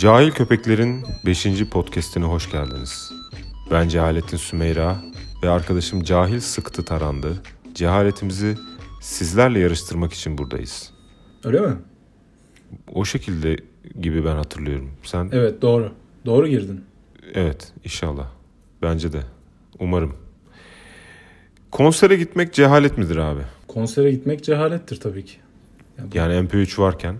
Cahil Köpeklerin 5. podcast'ine hoş geldiniz. Ben Cehalettin Sümeyra ve arkadaşım Cahil Sıktı Tarandı. Cehaletimizi sizlerle yarıştırmak için buradayız. Öyle mi? O şekilde gibi ben hatırlıyorum. Sen? Evet, doğru. Doğru girdin. Evet, inşallah. Bence de. Umarım. Konsere gitmek cehalet midir abi? Konsere gitmek cehalettir tabii ki. Yani MP3 varken...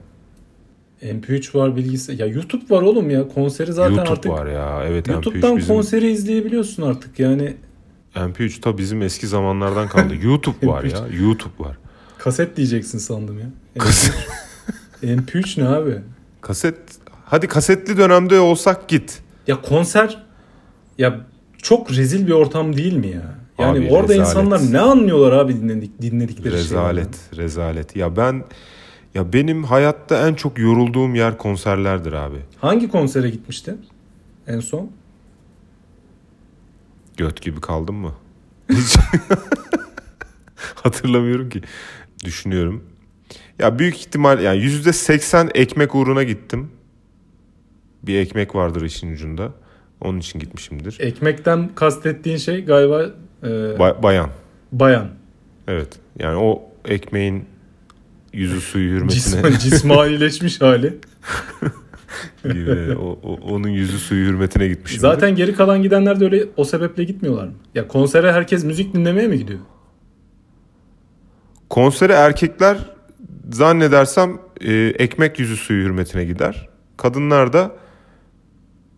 MP3 var, bilgisayar. Ya YouTube var oğlum ya. Konseri zaten YouTube artık. YouTube var ya. Evet, YouTube'dan MP3 bizim... konseri izleyebiliyorsun artık yani. MP3 ta bizim eski zamanlardan kaldı. YouTube var ya. YouTube var. Kaset diyeceksin sandım ya. Kaset. MP3 ne abi? Kaset. Hadi kasetli dönemde olsak git. Ya konser. Ya çok rezil bir ortam değil mi ya? Yani abi, orada rezalet. İnsanlar ne anlıyorlar abi dinledikleri şeyden? Rezalet. Şeylerden. Rezalet. Ya benim hayatta en çok yorulduğum yer konserlerdir abi. Hangi konsere gitmiştin en son? Göt gibi kaldım mı? Hatırlamıyorum ki. Düşünüyorum. Ya büyük ihtimal yani %80 ekmek uğruna gittim. Bir ekmek vardır işin ucunda. Onun için gitmişimdir. Ekmekten kastettiğin şey galiba... Bayan. Bayan. Evet. Yani o ekmeğin... Yüzü suyu hürmetine. Cismanileşmiş hali. Onun yüzü suyu hürmetine gitmiş. Zaten geri kalan gidenler de öyle o sebeple gitmiyorlar mı? Ya konsere herkes müzik dinlemeye mi gidiyor? Konsere erkekler zannedersem ekmek yüzü suyu hürmetine gider. Kadınlar da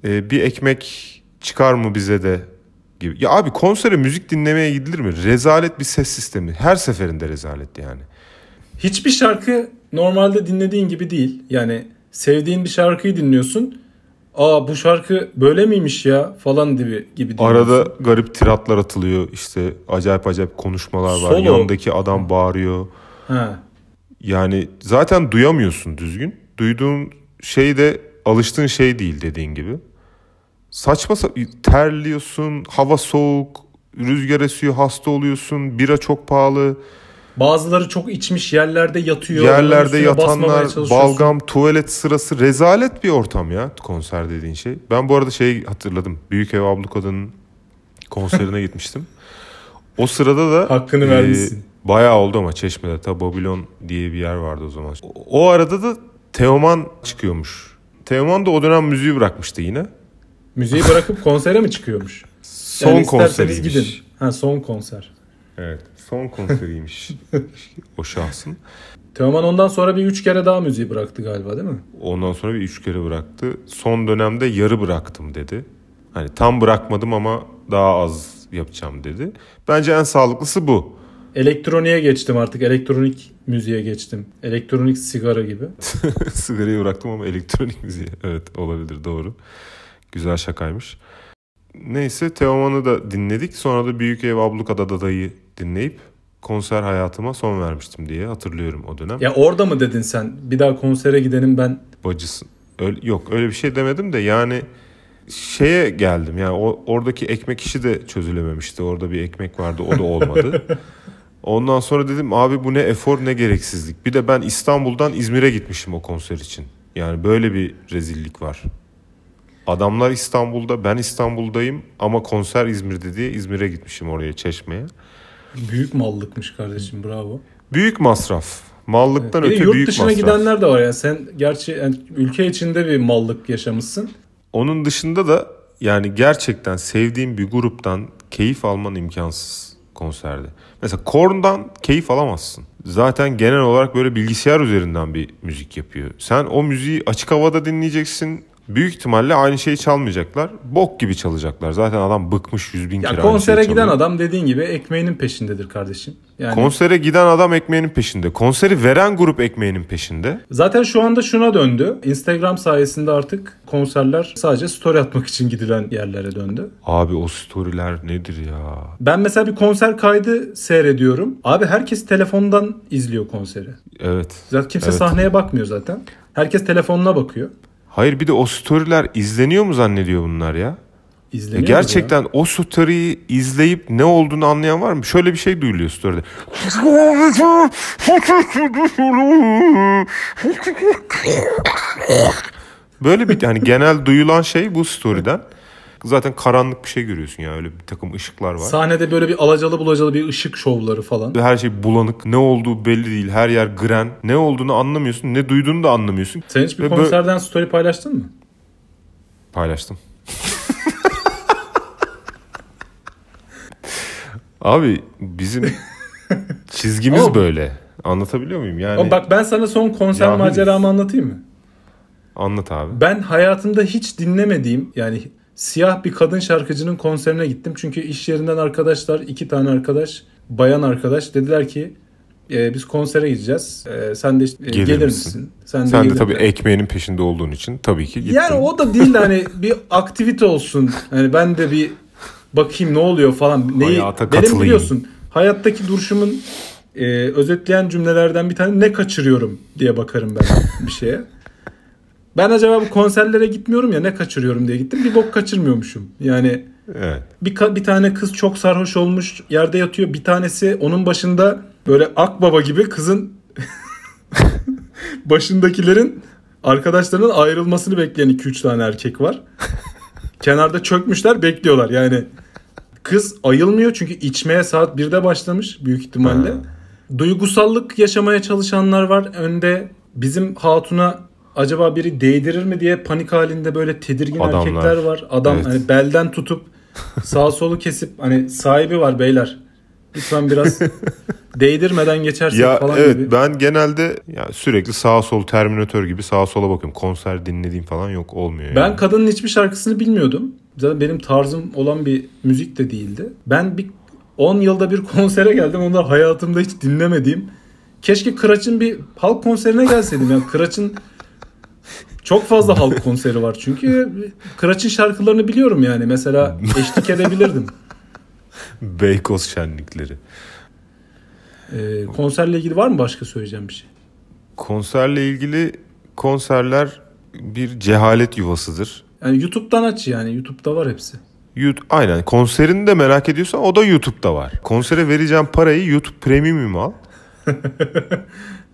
bir ekmek çıkar mı bize de gibi. Ya abi konsere müzik dinlemeye gidilir mi? Rezalet bir ses sistemi. Her seferinde rezalet yani. Hiçbir şarkı normalde dinlediğin gibi değil. Yani sevdiğin bir şarkıyı dinliyorsun. Aa bu şarkı böyle miymiş ya falan gibi dinliyorsun. Arada garip tiratlar atılıyor. İşte acayip konuşmalar var. Solo. Yanındaki adam bağırıyor. Ha. Yani zaten duyamıyorsun düzgün. Duyduğun şey de alıştığın şey değil dediğin gibi. Terliyorsun, hava soğuk, rüzgar esiyor, hasta oluyorsun, bira çok pahalı. Bazıları çok içmiş yerlerde yatıyor. Yerlerde yatanlar, balgam, tuvalet sırası, rezalet bir ortam ya konser dediğin şey. Ben bu arada şeyi hatırladım. Büyük Ev Abluka'nın konserine gitmiştim. O sırada da hakkını vermişsin. Bayağı oldu ama Çeşme'de Babylon diye bir yer vardı o zaman. O arada da Teoman çıkıyormuş. Teoman da o dönem müziği bırakmıştı yine. Müziği bırakıp konsere mi çıkıyormuş? Son yani konseriymiş. Gidin. Ha, son konser. Evet. Son konseriymiş o şahsın. Teoman ondan sonra bir 3 kere daha müziği bıraktı galiba değil mi? Ondan sonra bir 3 kere bıraktı. Son dönemde yarı bıraktım dedi. Hani tam bırakmadım ama daha az yapacağım dedi. Bence en sağlıklısı bu. Elektroniğe geçtim artık. Elektronik müziğe geçtim. Elektronik sigara gibi. Sigarayı bıraktım ama elektronik müziğe. Evet olabilir, doğru. Güzel şakaymış. Neyse Teoman'ı da dinledik. Sonra da Büyük Ev Abluka'da Dada'yı dinleyip konser hayatıma son vermiştim diye hatırlıyorum o dönem. Ya orada mı dedin sen? Bir daha konsere gidelim ben. Bacısın. Yok öyle bir şey demedim de yani şeye geldim. Yani oradaki ekmek işi de çözülememişti. Orada bir ekmek vardı, o da olmadı. Ondan sonra dedim abi bu ne efor ne gereksizlik. Bir de ben İstanbul'dan İzmir'e gitmişim o konser için. Yani böyle bir rezillik var. Adamlar İstanbul'da, ben İstanbul'dayım ama konser İzmir'de diye İzmir'e gitmişim oraya, Çeşme'ye. Büyük mallıkmış kardeşim, bravo. Büyük masraf. Mallıktan öte büyük masraf. Yurt dışına gidenler de var ya. Sen gerçi yani ülke içinde bir mallık yaşamışsın. Onun dışında da yani gerçekten sevdiğim bir gruptan keyif alman imkansız konserde. Mesela Korn'dan keyif alamazsın. Zaten genel olarak böyle bilgisayar üzerinden bir müzik yapıyor. Sen o müziği açık havada dinleyeceksin. Büyük ihtimalle aynı şeyi çalmayacaklar. Bok gibi çalacaklar. Zaten adam bıkmış 100.000 kere. Ya konsere giden adam dediğin gibi ekmeğinin peşindedir kardeşim. Yani... Konsere giden adam ekmeğinin peşinde. Konseri veren grup ekmeğinin peşinde. Zaten şu anda şuna döndü. Instagram sayesinde artık konserler sadece story atmak için gidilen yerlere döndü. Abi o storyler nedir ya? Ben mesela bir konser kaydı seyrediyorum. Abi herkes telefondan izliyor konseri. Evet. Zaten kimse sahneye bakmıyor zaten. Herkes telefonuna bakıyor. Hayır bir de o storyler izleniyor mu zannediyor bunlar ya? İzleniyor gerçekten ya. O story'yi izleyip ne olduğunu anlayan var mı? Şöyle bir şey duyuluyor story'de. Böyle bir hani genel duyulan şey bu story'den. Zaten karanlık bir şey görüyorsun ya, öyle bir takım ışıklar var. Sahnede böyle bir alacalı bulacalı bir ışık şovları falan. Her şey bulanık, ne olduğu belli değil, her yer gren. Ne olduğunu anlamıyorsun, ne duyduğunu da anlamıyorsun. Sen hiç bir konserden böyle... story paylaştın mı? Paylaştım. Abi bizim çizgimiz böyle. Anlatabiliyor muyum? Yani. Ama bak ben sana son konser yalnız... maceramı anlatayım mı? Anlat abi. Ben hayatımda hiç dinlemediğim, yani siyah bir kadın şarkıcının konserine gittim. Çünkü iş yerinden arkadaşlar, 2 tane arkadaş, bayan arkadaş dediler ki biz konsere gideceğiz. Sen de işte, gelir misin? Sen de tabii ekmeğinin peşinde olduğun için tabii ki gittin. Yani o da değil hani bir aktivite olsun. Hani ben de bir bakayım ne oluyor falan. Neyi, benim biliyorsun hayattaki duruşumun özetleyen cümlelerden bir tane, ne kaçırıyorum diye bakarım ben bir şeye. Ben acaba bu konserlere gitmiyorum ya, ne kaçırıyorum diye gittim. Bir bok kaçırmıyormuşum. Yani evet. bir tane kız çok sarhoş olmuş yerde yatıyor. Bir tanesi onun başında böyle akbaba gibi kızın başındakilerin arkadaşlarının ayrılmasını bekleyen 2-3 tane erkek var. Kenarda çökmüşler bekliyorlar. Yani kız ayılmıyor çünkü içmeye saat 1'de başlamış büyük ihtimalle. Ha. Duygusallık yaşamaya çalışanlar var önde. Bizim hatuna acaba biri değdirir mi diye panik halinde böyle tedirgin erkekler var. Adam evet. Hani belden tutup sağ solu kesip hani sahibi var beyler. Lütfen biraz değdirmeden geçersek ya, falan evet, gibi. Evet ben genelde yani sürekli sağa sol Terminator gibi sağa sola bakıyorum. Konser dinlediğim falan yok, olmuyor. Ben yani. Kadının hiçbir şarkısını bilmiyordum. Zaten benim tarzım olan bir müzik de değildi. Ben bir 10 yılda bir konsere geldim. Onlar hayatımda hiç dinlemediğim. Keşke Kıraç'ın bir halk konserine gelseydim. Yani Kıraç'ın çok fazla halk konseri var çünkü. Kıraç'ın şarkılarını biliyorum yani. Mesela eşlik edebilirdim. Beykoz şenlikleri. Konserle ilgili var mı başka söyleyeceğim bir şey? Konserle ilgili, konserler bir cehalet yuvasıdır. Yani YouTube'dan aç yani. YouTube'da var hepsi. Aynen. Konserini de merak ediyorsan o da YouTube'da var. Konsere vereceğim parayı YouTube Premium'u al.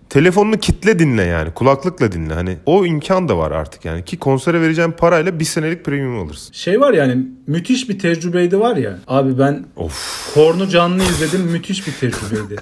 Telefonunu kitle dinle yani. Kulaklıkla dinle. Hani o imkan da var artık yani. Ki konsere vereceğin parayla bir senelik premium alırsın. Şey var yani, müthiş bir tecrübeydi var ya. Abi ben Korn'u canlı izledim. Müthiş bir tecrübeydi.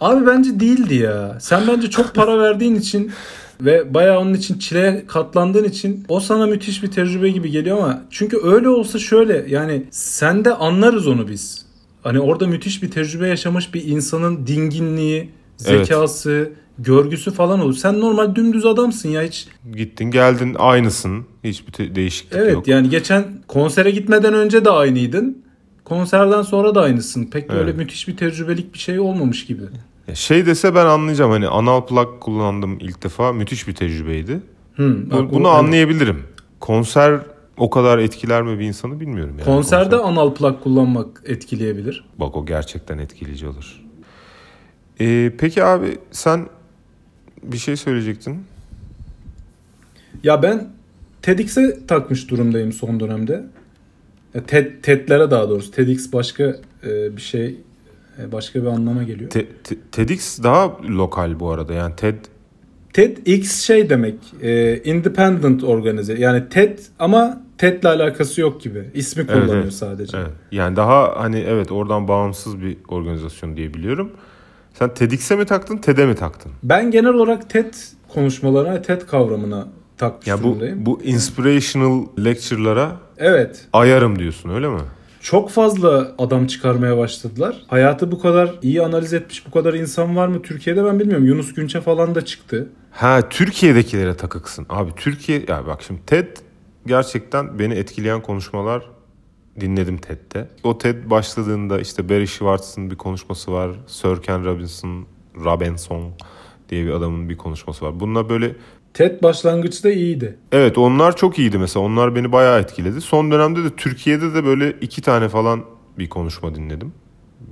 Abi bence değildi ya. Sen bence çok para verdiğin için ve bayağı onun için çileye katlandığın için o sana müthiş bir tecrübe gibi geliyor ama çünkü öyle olsa şöyle yani sen de anlarız onu biz. Hani orada müthiş bir tecrübe yaşamış bir insanın dinginliği, zekası, evet, görgüsü falan olur. Sen normal dümdüz adamsın ya hiç. Gittin geldin aynısın. Hiçbir değişiklik evet, yok. Evet yani geçen konsere gitmeden önce de aynıydın. Konserden sonra da aynısın. Pek böyle evet, müthiş bir tecrübelik bir şey olmamış gibi. Ya şey dese ben anlayacağım hani anal plak kullandım ilk defa. Müthiş bir tecrübeydi. Bak, bunu anlayabilirim. Evet. Konser o kadar etkiler mi bir insanı bilmiyorum. Yani. Konserde anal plak kullanmak etkileyebilir. Bak o gerçekten etkileyici olur. Peki abi sen bir şey söyleyecektin. Ya ben TEDx'e takmış durumdayım son dönemde. TED'lere daha doğrusu. TEDx başka bir şey, başka bir anlama geliyor. TEDx daha lokal bu arada yani TED. TEDx şey demek, independent organizer yani TED ama TED'le alakası yok gibi. İsmi kullanıyor evet, sadece. Evet. Yani daha hani evet oradan bağımsız bir organizasyon diye biliyorum. Sen TEDx'e mi taktın, TED'e mi taktın? Ben genel olarak TED konuşmalarına, TED kavramına takmış ya durumdayım. Bu inspirational lecture'lara evet, ayarım diyorsun öyle mi? Çok fazla adam çıkarmaya başladılar. Hayatı bu kadar iyi analiz etmiş, bu kadar insan var mı Türkiye'de ben bilmiyorum. Yunus Günçe falan da çıktı. Ha Türkiye'dekilere takıksın. Abi Türkiye, ya bak şimdi TED gerçekten beni etkileyen konuşmalar... Dinledim TED'de. O TED başladığında işte Barry Schwartz'ın bir konuşması var. Sir Ken Robinson diye bir adamın bir konuşması var. Bununla böyle... TED başlangıçta iyiydi. Evet onlar çok iyiydi mesela. Onlar beni bayağı etkiledi. Son dönemde de Türkiye'de de böyle 2 tane falan bir konuşma dinledim.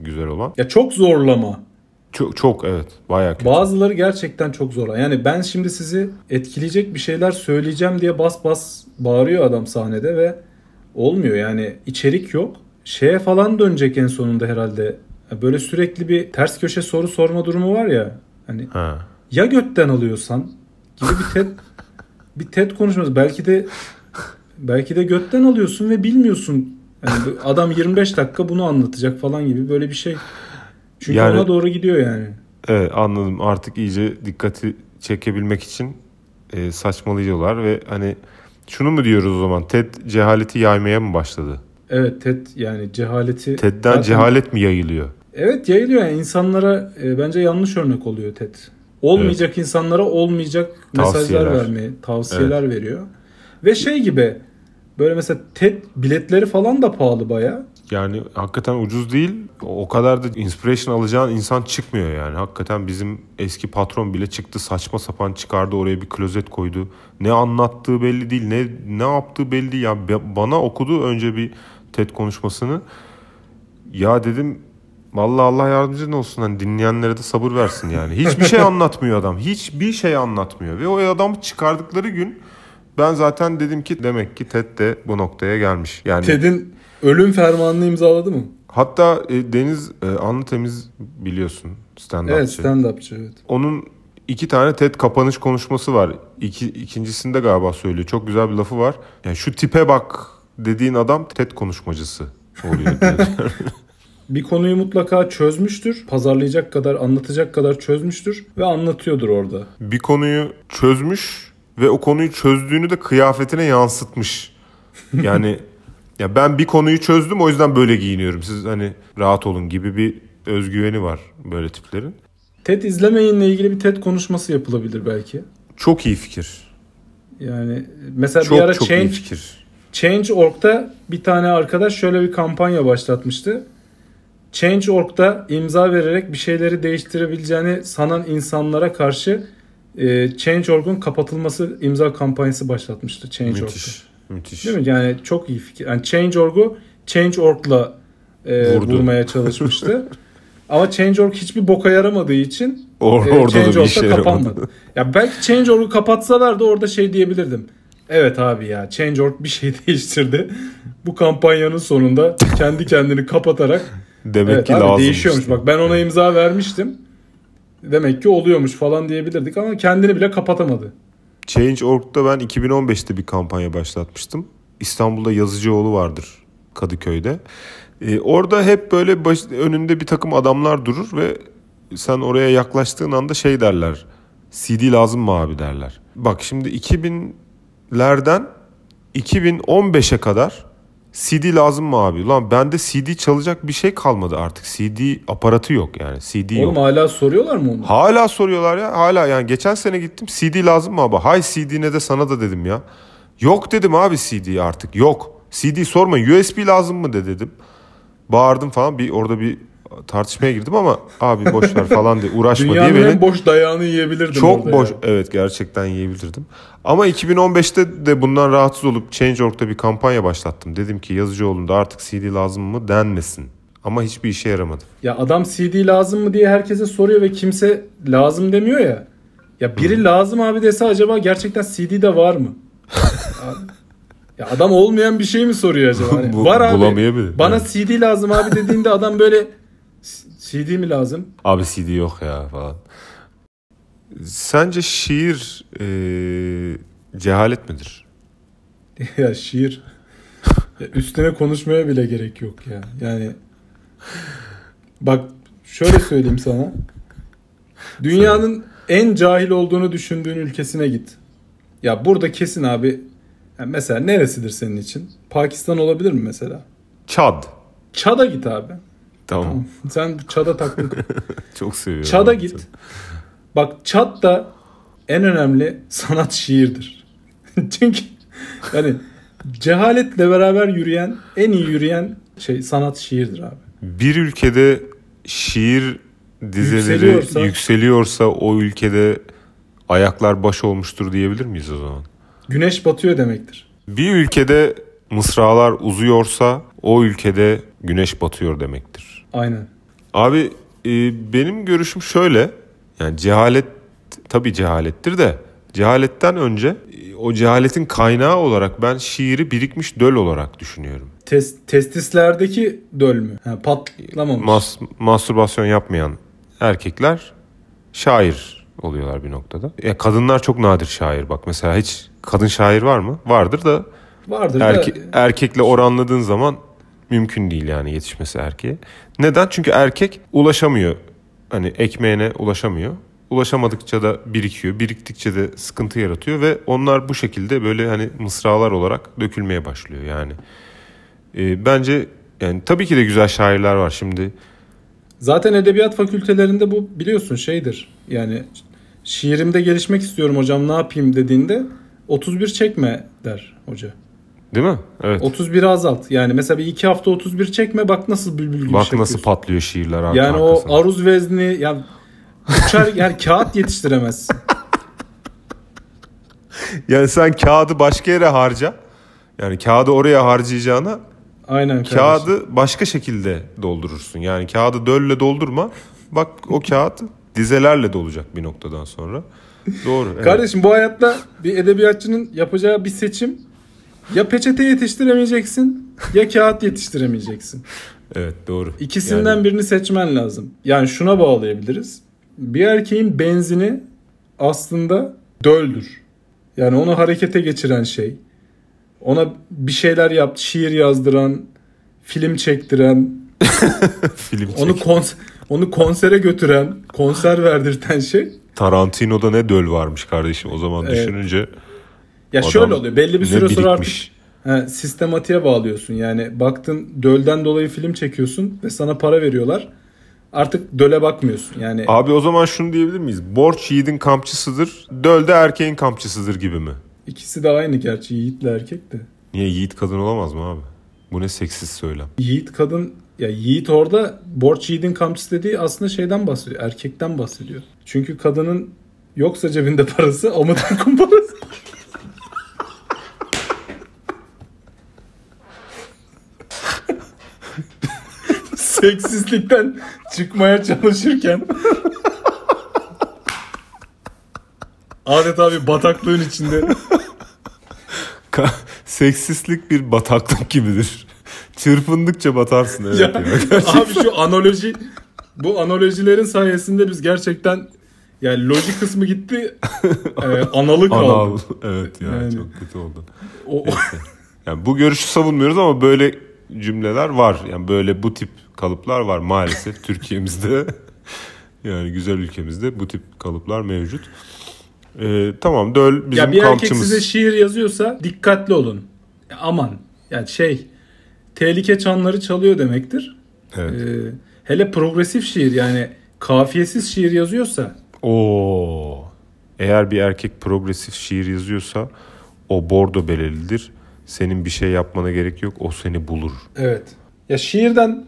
Güzel olan. Ya çok zorlama. Çok evet. Bayağı kötü. Bazıları gerçekten çok zor. Yani ben şimdi sizi etkileyecek bir şeyler söyleyeceğim diye bas bas bağırıyor adam sahnede ve olmuyor yani, içerik yok. Şeye falan dönecek en sonunda herhalde. Böyle sürekli bir ters köşe soru sorma durumu var ya. Hani ya götten alıyorsan gibi bir TED konuşması. Belki de götten alıyorsun ve bilmiyorsun. Yani adam 25 dakika bunu anlatacak falan gibi böyle bir şey. Çünkü yani, ona doğru gidiyor yani. Evet, anladım. Artık iyice dikkati çekebilmek için saçmalıyorlar ve hani şunu mu diyoruz o zaman? TED cehaleti yaymaya mı başladı? Evet, TED yani cehaleti... TED'den zaten... cehalet mi yayılıyor? Evet, yayılıyor. Yani insanlara bence yanlış örnek oluyor TED. Olmayacak evet. insanlara olmayacak tavsiyeler. Mesajlar vermeye, tavsiyeler evet. veriyor. Ve şey gibi böyle mesela TED biletleri falan da pahalı bayağı. Yani hakikaten ucuz değil. O kadar da inspiration alacağın insan çıkmıyor yani. Hakikaten bizim eski patron bile çıktı, saçma sapan çıkardı, oraya bir klozet koydu. Ne anlattığı belli değil, ne yaptığı belli değil. Yani bana okudu önce bir TED konuşmasını. Ya dedim vallahi Allah yardımcın olsun, hani dinleyenlere de sabır versin yani. Hiçbir şey anlatmıyor adam. Hiçbir şey anlatmıyor. Ve o adamı çıkardıkları gün ben zaten dedim ki demek ki TED de bu noktaya gelmiş. Yani TED'in ölüm fermanını imzaladı mı? Hatta Deniz Anlı Temiz biliyorsun, stand-upçı. Evet, stand-upçı, evet. Onun 2 tane TED kapanış konuşması var. İkincisinde galiba söylüyor. Çok güzel bir lafı var. Yani şu tipe bak dediğin adam TED konuşmacısı oluyor. Bir konuyu mutlaka çözmüştür. Pazarlayacak kadar, anlatacak kadar çözmüştür ve anlatıyordur orada. Bir konuyu çözmüş ve o konuyu çözdüğünü de kıyafetine yansıtmış. Yani ya ben bir konuyu çözdüm, o yüzden böyle giyiniyorum. Siz hani rahat olun gibi bir özgüveni var böyle tiplerin. TED izlemeyinle ilgili bir TED konuşması yapılabilir belki. Çok iyi fikir. Yani mesela çok, bir ara Change.org'da bir tane arkadaş şöyle bir kampanya başlatmıştı. Change.org'da imza vererek bir şeyleri değiştirebileceğini sanan insanlara karşı Change.org'un kapatılması imza kampanyası başlatmıştı Change.org'da. Müthiş. Değil mi? Yani çok iyi fikir. Yani Change.org'u Change.org'la vurmaya çalışmıştı. Ama Change.org hiçbir boka yaramadığı için Change.org'da kapanmadı. Ya belki Change.org'u kapatsalardı orada şey diyebilirdim. Evet abi ya, Change.org bir şey değiştirdi. Bu kampanyanın sonunda kendi kendini kapatarak demek evet, ki abi, lazım değişiyormuş. İşte. Bak ben ona imza vermiştim. Demek ki oluyormuş falan diyebilirdik ama kendini bile kapatamadı. Change.org'da ben 2015'te bir kampanya başlatmıştım. İstanbul'da Yazıcıoğlu vardır, Kadıköy'de. Orada hep böyle önünde bir takım adamlar durur ve sen oraya yaklaştığın anda şey derler. CD lazım mı abi derler. Bak şimdi 2000'lerden 2015'e kadar CD lazım mı abi? Ulan bende CD çalacak bir şey kalmadı artık. CD aparatı yok yani. CD oğlum yok. Hala soruyorlar mı onu? Hala soruyorlar ya. Hala yani geçen sene gittim. CD lazım mı abi? Hay CD'ne de sana da dedim ya. Yok dedim abi, CD artık yok. CD sormayın. USB lazım mı de dedim. Bağırdım falan. Orada bir tartışmaya girdim ama abi boşver falan diye uğraşma diye. Dünyanın en boş dayağını yiyebilirdim. Çok boş. Yani. Evet, gerçekten yiyebilirdim. Ama 2015'te de bundan rahatsız olup Change.org'da bir kampanya başlattım. Dedim ki Yazıcıoğlu'nda artık CD lazım mı denmesin. Ama hiçbir işe yaramadı. Ya adam CD lazım mı diye herkese soruyor ve kimse lazım demiyor ya. Ya biri lazım abi dese acaba gerçekten CD de var mı? Ya adam olmayan bir şey mi soruyor acaba? Hani var abi. Bana yani. CD lazım abi dediğinde adam böyle CD mi lazım? Abi CD yok ya falan. Sence şiir cehalet midir? Ya şiir üstüne konuşmaya bile gerek yok ya. Yani bak şöyle söyleyeyim sana. Dünyanın en cahil olduğunu düşündüğün ülkesine git. Ya burada kesin abi yani mesela neresidir senin için? Pakistan olabilir mi mesela? Çad. Çad'a git abi. Tamam. Sen Çad'a taktın. Çok seviyorum. Çad'a git. Sen. Bak Çad'da en önemli sanat şiirdir. Çünkü yani cehaletle beraber yürüyen, en iyi yürüyen şey sanat şiirdir abi. Bir ülkede şiir dizeleri yükseliyorsa o ülkede ayaklar baş olmuştur diyebilir miyiz o zaman? Güneş batıyor demektir. Bir ülkede mısralar uzuyorsa o ülkede güneş batıyor demektir. Aynen. Abi benim görüşüm şöyle. Yani cehalet tabii cehalettir de Cehaletten önce o cehaletin kaynağı olarak ben şiiri birikmiş döl olarak düşünüyorum. Testislerdeki döl mü? Ha, patlamamış. Mastürbasyon yapmayan erkekler şair oluyorlar bir noktada. Ya kadınlar çok nadir şair. Bak mesela hiç kadın şair var mı? Vardır da. Vardır da. Erkekle oranladığın zaman mümkün değil yani yetişmesi erkeğe. Neden? Çünkü erkek ulaşamıyor. Hani ekmeğine ulaşamıyor. Ulaşamadıkça da birikiyor. Biriktikçe de sıkıntı yaratıyor ve onlar bu şekilde böyle hani mısralar olarak dökülmeye başlıyor yani. Bence yani tabii ki de güzel şairler var şimdi. Zaten edebiyat fakültelerinde bu biliyorsun şeydir. Yani şiirimde gelişmek istiyorum hocam ne yapayım dediğinde 31 çekme der hoca. Değil mi? Evet. 31'i azalt. Yani mesela bir 2 hafta 31 çekme bak nasıl bülbül gibi bak çekiyorsun. Bak nasıl patlıyor şiirler artık. Yani arkasına. O aruz vezni yani uçar yani kağıt yetiştiremezsin. Yani sen kağıdı başka yere harca. Yani kağıdı oraya harcayacağına aynen kağıdı kardeşim. Başka şekilde doldurursun. Yani kağıdı dölle doldurma. Bak o kağıt dizelerle dolacak bir noktadan sonra. Doğru. Evet. Kardeşim bu hayatta bir edebiyatçının yapacağı bir seçim. Ya peçete yetiştiremeyeceksin ya kağıt yetiştiremeyeceksin. Evet doğru. İkisinden yani... birini seçmen lazım. Yani şuna bağlayabiliriz. Bir erkeğin benzini aslında döldür. Yani onu harekete geçiren şey. Ona bir şeyler yaptı, şiir yazdıran, film çektiren, onu konsere götüren, konser verdirten şey. Tarantino'da ne döl varmış kardeşim o zaman düşününce. Evet. Ya şöyle oluyor, belli bir süre sonra artık sistematiğe bağlıyorsun. Yani baktın dölden dolayı film çekiyorsun ve sana para veriyorlar. Artık döle bakmıyorsun. Yani. Abi o zaman şunu diyebilir miyiz? Borç yiğidin kampçısıdır, döl de erkeğin kampçısıdır gibi mi? İkisi de aynı gerçi yiğitle erkek de. Niye yiğit kadın olamaz mı abi? Bu ne seksiz söylem. Yiğit kadın ya yiğit orada borç yiğidin kamçısı dediği aslında şeyden bahsediyor. Erkekten bahsediyor. Çünkü kadının yoksa cebinde parası amıdan kumparası. Seksizlikten çıkmaya çalışırken adeta bir bataklığın içinde. Seksislik bir bataklık gibidir. Çırpındıkça batarsın. Evet ya, abi şu analoji, bu analojilerin sayesinde biz gerçekten yani loji kısmı gitti, analı kaldı. Evet ya yani, çok kötü oldu. Yani bu görüşü savunmuyoruz ama böyle cümleler var. Yani böyle bu tip kalıplar var maalesef Türkiye'mizde. Yani güzel ülkemizde bu tip kalıplar mevcut. Tamam döl bizim kampçımız. Ya bir erkek size şiir yazıyorsa dikkatli olun. Aman. Yani tehlike çanları çalıyor demektir. Evet. Hele progresif şiir yani kafiyesiz şiir yazıyorsa. Eğer bir erkek progresif şiir yazıyorsa o bordo belirlidir. Senin bir şey yapmana gerek yok. O seni bulur. Evet. Ya şiirden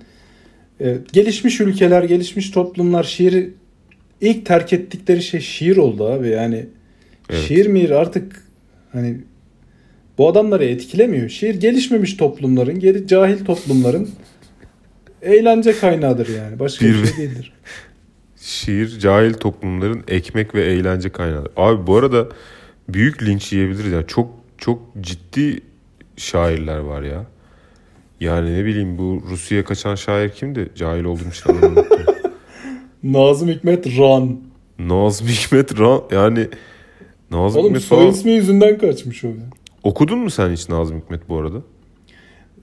gelişmiş ülkeler, gelişmiş toplumlar şiiri İlk terk ettikleri şey şiir oldu abi yani evet. Şiir mihir artık hani bu adamları etkilemiyor. Şiir gelişmemiş toplumların, geri cahil toplumların eğlence kaynağıdır yani başka bir şey değildir. Şiir cahil toplumların ekmek ve eğlence kaynağıdır. Abi bu arada büyük linç yiyebiliriz yani çok ciddi şairler var ya. Yani ne bileyim bu Rusya'ya kaçan şair kimdi? Cahil olduğum için anlamadım. Nazım Hikmet Ran. Nazım Hikmet Ran yani Nazım oğlum, Hikmet soy ismi yüzünden kaçmış o ya. Okudun mu sen hiç Nazım Hikmet bu arada?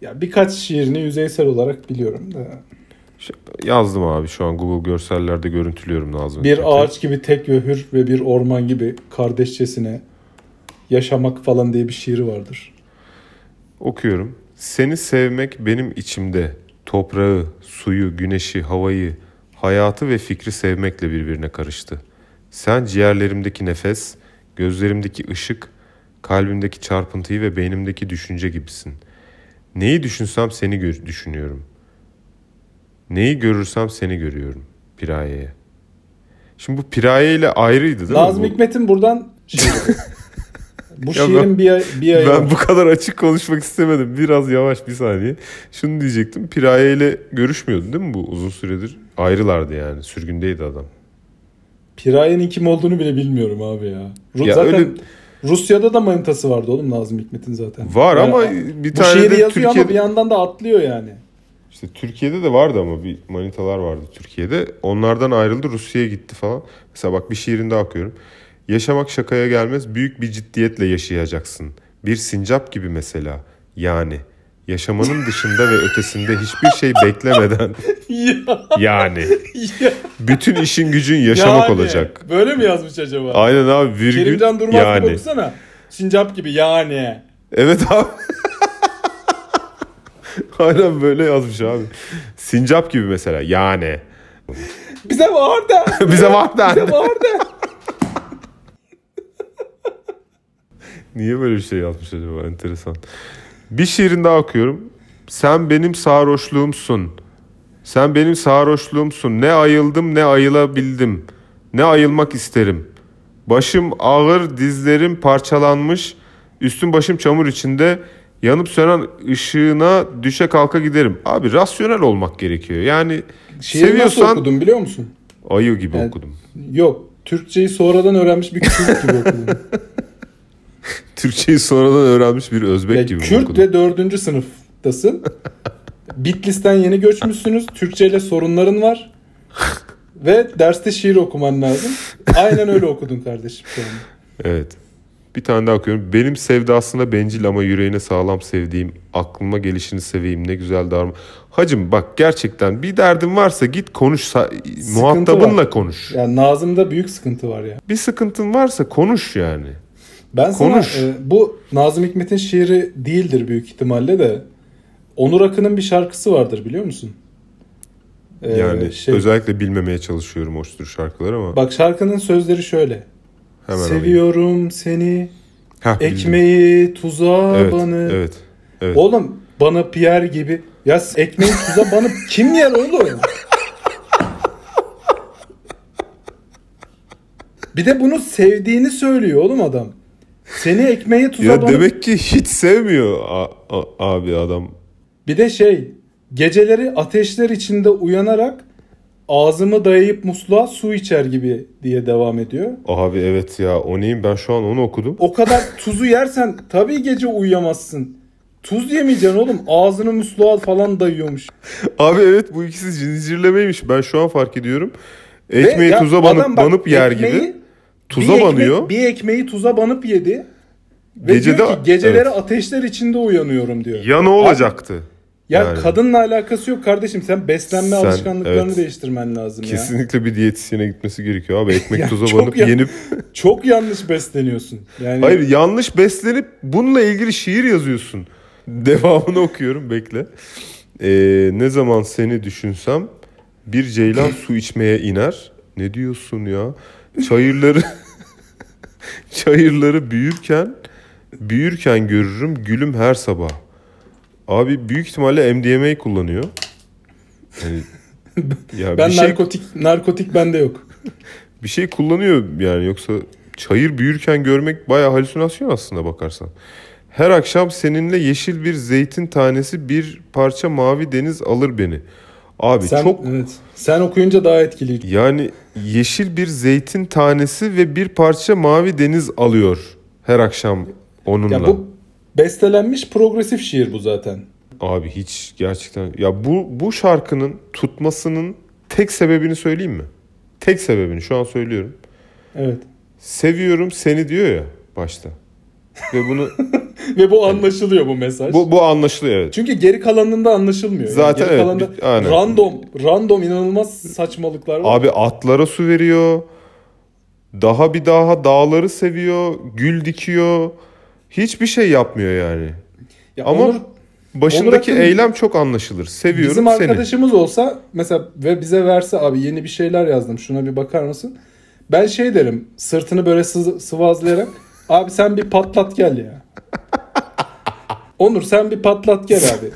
Ya birkaç şiirini yüzeysel olarak biliyorum da. Yazdım abi şu an Google görsellerde görüntülüyorum Nazım Hikmet'i. Bir ağaç gibi tek ve hür ve bir orman gibi kardeşçesine yaşamak falan diye bir şiiri vardır. Okuyorum. Seni sevmek benim içimde toprağı, suyu, güneşi, havayı, hayatı ve fikri sevmekle birbirine karıştı. Sen ciğerlerimdeki nefes, gözlerimdeki ışık, kalbimdeki çarpıntıyı ve beynimdeki düşünce gibisin. Neyi düşünsem seni düşünüyorum. Neyi görürsem seni görüyorum. Piraye'ye. Şimdi bu Piraye ile ayrıydı değil Nazım mi? Nazım Hikmet'in buradan... bu şiirin bir ayı var. Ben bu kadar açık konuşmak istemedim. Biraz yavaş bir saniye. Şunu diyecektim. Piraye ile görüşmüyordun değil mi bu uzun süredir? Ayrılardı yani. Sürgündeydi adam. Piraye'nin kim olduğunu bile bilmiyorum abi ya. Ya zaten öyle... Rusya'da da manitası vardı oğlum Nazım Hikmet'in zaten. Var yani ama bir tane de Türkiye'de... Bu şiiri yazıyor ama bir yandan da atlıyor yani. İşte Türkiye'de de vardı ama bir manitalar vardı Türkiye'de. Onlardan ayrıldı, Rusya'ya gitti falan. Mesela bak bir şiirinde okuyorum. Yaşamak şakaya gelmez, büyük bir ciddiyetle yaşayacaksın. Bir sincap gibi mesela. Yani yaşamanın dışında ve ötesinde hiçbir şey beklemeden yani bütün işin gücün yaşamak yani, olacak. Böyle mi yazmış acaba? Aynen abi, virgül. Kerimcan Durmaz yani. Gibi okusana. Sincap gibi yani. Evet abi. Aynen böyle yazmış abi. Sincap gibi mesela yani. Bize var da. Bize var da. Bize var da. Niye böyle bir şey yazmış acaba? Enteresan. Bir şiirini daha okuyorum. Sen benim sarhoşluğumsun. Sen benim sarhoşluğumsun. Ne ayıldım ne ayılabildim. Ne ayılmak isterim. Başım ağır, dizlerim parçalanmış. Üstüm başım çamur içinde. Yanıp sönen ışığına düşe kalka giderim. Abi rasyonel olmak gerekiyor. Yani şiiri seviyorsan... Nasıl okudum biliyor musun? Ayı gibi yani, okudum. Yok. Türkçeyi sonradan öğrenmiş bir Kürt gibi okudum. Türkçeyi sonradan öğrenmiş bir Özbek ya, gibi. Kürt okudum. Ve 4. sınıftasın. Bitlis'ten yeni göçmüşsünüz. Türkçeyle sorunların var. Ve derste şiir okuman lazım. Aynen öyle okudun kardeşim. Evet. Bir tane daha okuyorum. Benim sevdasına bencil ama yüreğine sağlam sevdiğim, aklıma gelişini seveyim, ne güzel darma. Hacım bak gerçekten bir derdin varsa git konuş, muhatabınla var. Konuş. Yani Nazım'da büyük sıkıntı var ya. Bir sıkıntın varsa konuş yani. Ben konuş. Sana bu Nazım Hikmet'in şiiri değildir büyük ihtimalle de. Onur Akın'ın bir şarkısı vardır biliyor musun? Yani özellikle bilmemeye çalışıyorum o tür şarkılar ama. Bak şarkının sözleri şöyle. Hemen seviyorum alayım. Seni, heh, ekmeği bildim. Tuza evet, banı. Evet, evet. Oğlum bana Pierre gibi. Ya ekmeği tuza banıp kim yer oğlum? Bir de bunu sevdiğini söylüyor oğlum adam. Seni ekmeği tuza ya banıp. Ya demek ki hiç sevmiyor abi adam. Bir de geceleri ateşler içinde uyanarak. Ağzımı dayayıp musluğa su içer gibi diye devam ediyor. Abi evet ya, o neyim, ben şu an onu okudum. O kadar tuzu yersen tabii gece uyuyamazsın. Tuz yemeyeceksin oğlum, ağzını musluğa falan dayıyormuş. Abi evet, bu ikisi zincirlemeymiş, ben şu an fark ediyorum. Ekmeği tuza banıp yer gibi. Tuza banıyor. Bir ekmeği tuza banıp yedi. Ve gecede, diyor ki geceleri evet. Ateşler içinde uyanıyorum diyor. Ya ne olacaktı? Abi, yani kadınla alakası yok kardeşim. Sen beslenme alışkanlıklarını değiştirmen lazım. Kesinlikle bir diyetisyene gitmesi gerekiyor abi. Ekmek tuza banıp yenip. Çok yanlış besleniyorsun. Yani... Hayır, yanlış beslenip bununla ilgili şiir yazıyorsun. Devamını okuyorum, bekle. Ne zaman seni düşünsem bir ceylan su içmeye iner. Ne diyorsun ya? Çayırları büyürken görürüm gülüm her sabah. Abi büyük ihtimalle MDMA kullanıyor. Ya ben narkotik bende yok. Bir şey kullanıyor yani, yoksa çayır büyürken görmek bayağı halüsinasyon aslında bakarsan. Her akşam seninle yeşil bir zeytin tanesi, bir parça mavi deniz alır beni. Abi sen okuyunca daha etkili. Yani yeşil bir zeytin tanesi ve bir parça mavi deniz alıyor her akşam onunla. Ya bu bestelenmiş progresif şiir bu zaten. Abi hiç gerçekten... Ya bu şarkının tutmasının tek sebebini söyleyeyim mi? Tek sebebini şu an söylüyorum. Evet. Seviyorum seni diyor ya başta. Ve bunu... Ve bu anlaşılıyor bu mesaj. Bu anlaşılıyor evet. Çünkü geri kalanında anlaşılmıyor. Zaten yani evet. Random inanılmaz saçmalıklar var. Abi atlara su veriyor. Daha dağları seviyor. Gül dikiyor. Hiçbir şey yapmıyor yani. Ya ama başındaki eylem çok anlaşılır. Seviyorum bizim seni. Bizim arkadaşımız olsa mesela ve bize verse abi yeni bir şeyler yazdım şuna bir bakar mısın? Ben derim, sırtını böyle sıvazlayarak abi sen bir patlat gel ya. Onur sen bir patlat gel abi.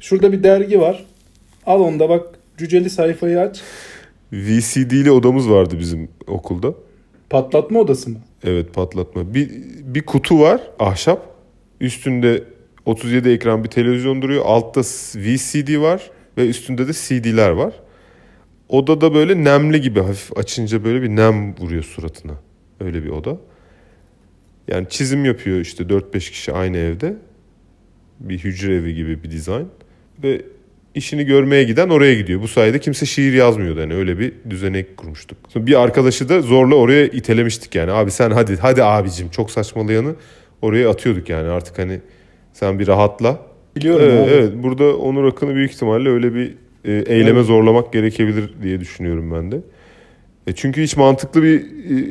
Şurada bir dergi var. Al onda bak, cüceli sayfayı aç. VCD'li odamız vardı bizim okulda. Patlatma odası mı? Evet, patlatma. Bir kutu var, ahşap. Üstünde 37 ekran bir televizyon duruyor. Altta VCD var ve üstünde de CD'ler var. Odada böyle nemli gibi, hafif açınca böyle bir nem vuruyor suratına. Öyle bir oda. Yani çizim yapıyor işte 4-5 kişi aynı evde. Bir hücre evi gibi bir dizayn. Ve işini görmeye giden oraya gidiyor. Bu sayede kimse şiir yazmıyordu. Yani öyle bir düzenek kurmuştuk. Sonra bir arkadaşı da zorla oraya itelemiştik yani. Abi sen hadi abicim, çok saçmalayanı oraya atıyorduk yani. Artık hani sen bir rahatla. Biliyorum. Evet, burada Onur Akın'ı büyük ihtimalle öyle bir eyleme zorlamak gerekebilir diye düşünüyorum ben de. Çünkü hiç mantıklı bir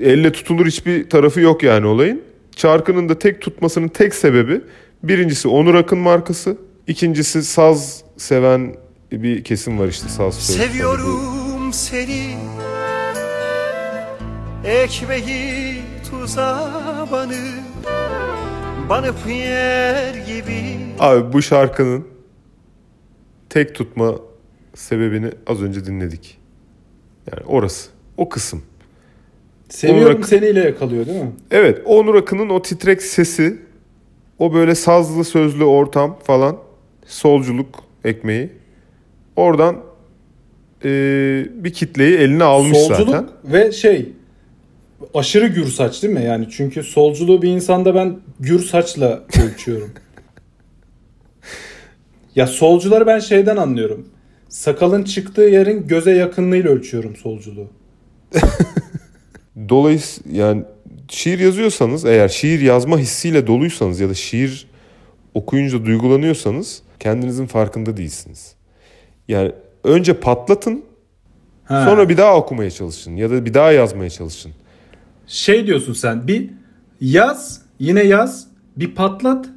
elle tutulur hiçbir tarafı yok yani olayın. Çarkının da tek tutmasının tek sebebi, birincisi Onur Akın markası, ikincisi saz seven bir kesim var işte, saz söylüyor. Seviyorum seni, ekmeği tuza banıp yer gibi. Abi bu şarkının tek tutma sebebini az önce dinledik. Yani orası, o kısım. Seviyorum seniyle yakalıyor değil mi? Evet, Onur Akın'ın o titrek sesi, o böyle sazlı sözlü ortam falan, solculuk ekmeği. Oradan bir kitleyi eline almış solculuk zaten. Solculuk ve aşırı gür saç değil mi? Yani çünkü solculuğu bir insanda ben gür saçla ölçüyorum. Ya solcuları ben şeyden anlıyorum. Sakalın çıktığı yerin göze yakınlığıyla ölçüyorum solculuğu. Dolayısıyla yani şiir yazıyorsanız, eğer şiir yazma hissiyle doluysanız ya da şiir okuyunca duygulanıyorsanız kendinizin farkında değilsiniz. Yani önce patlatın, sonra bir daha okumaya çalışın ya da bir daha yazmaya çalışın. Diyorsun sen, bir yaz, yine yaz, bir patlat,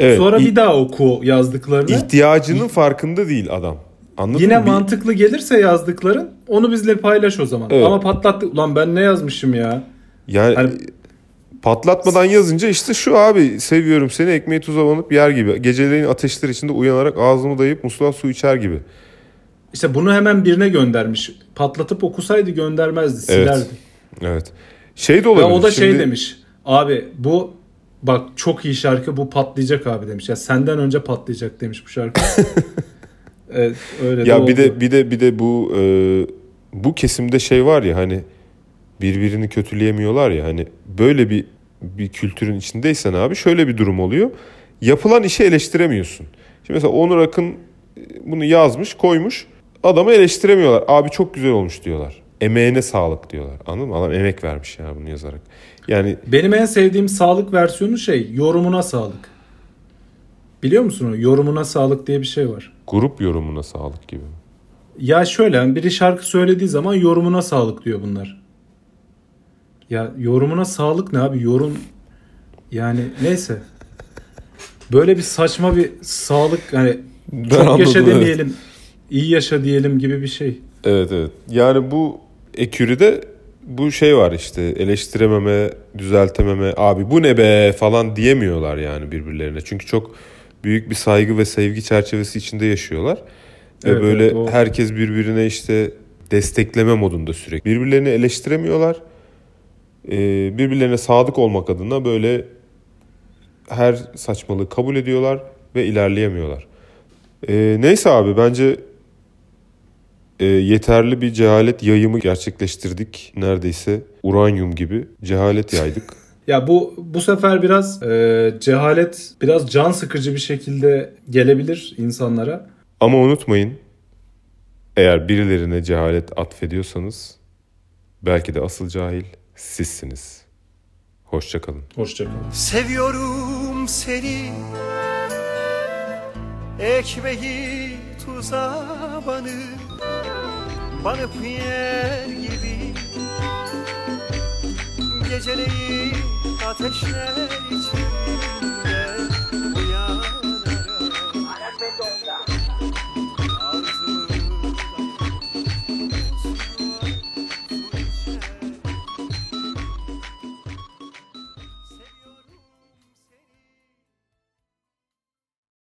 sonra bir daha oku yazdıklarını. İhtiyacının farkında değil adam. Anladın yine mı? Mantıklı gelirse yazdıkların, onu bizle paylaş o zaman. Evet. Ama patlattık. Ulan ben ne yazmışım ya? Yani patlatmadan yazınca işte şu abi, seviyorum seni ekmeği tuza banıp yer gibi. Gecelerin ateşleri içinde uyanarak ağzımı dayayıp musluğa su içer gibi. İşte bunu hemen birine göndermiş. Patlatıp okusaydı göndermezdi. Silerdi. Evet. De olabilir. Ya o da şimdi... demiş. Abi bu bak çok iyi şarkı, bu patlayacak abi demiş. Ya senden önce patlayacak demiş bu şarkı. Evet, öyle ya bir de bu bu kesimde var ya, hani birbirini kötüleyemiyorlar ya, hani böyle bir kültürün içindeysen abi şöyle bir durum oluyor. Yapılan işi eleştiremiyorsun. Şimdi mesela Onur Akın bunu yazmış, koymuş. Adamı eleştiremiyorlar. Abi çok güzel olmuş diyorlar. Emeğine sağlık diyorlar. Anladın mı? Adam emek vermiş ya bunu yazarak. Yani benim en sevdiğim sağlık versiyonu yorumuna sağlık. Biliyor musun o? Yorumuna sağlık diye bir var. Grup yorumuna sağlık gibi. Ya biri şarkı söylediği zaman yorumuna sağlık diyor bunlar. Ya yorumuna sağlık ne abi? Yorum yani neyse. Böyle bir saçma bir sağlık, hani ben çok anladım, yaşa demeyelim. Evet. İyi yaşa diyelim gibi bir . Evet. Yani bu eküride bu var işte, eleştirememe, düzeltememe, abi bu ne be falan diyemiyorlar yani birbirlerine. Çünkü çok büyük bir saygı ve sevgi çerçevesi içinde yaşıyorlar. Ve herkes birbirine destekleme modunda sürekli. Birbirlerini eleştiremiyorlar. Birbirlerine sadık olmak adına böyle her saçmalığı kabul ediyorlar ve ilerleyemiyorlar. Neyse abi, bence yeterli bir cehalet yayımı gerçekleştirdik. Neredeyse uranyum gibi cehalet yaydık. Ya bu sefer biraz cehalet biraz can sıkıcı bir şekilde gelebilir insanlara. Ama unutmayın, eğer birilerine cehalet atfediyorsanız belki de asıl cahil sizsiniz. Hoşçakalın. Hoşçakalın. Seviyorum seni, ekmeği tuza banıp yer gibi. Geceleyin ateşler içinde uyanarak.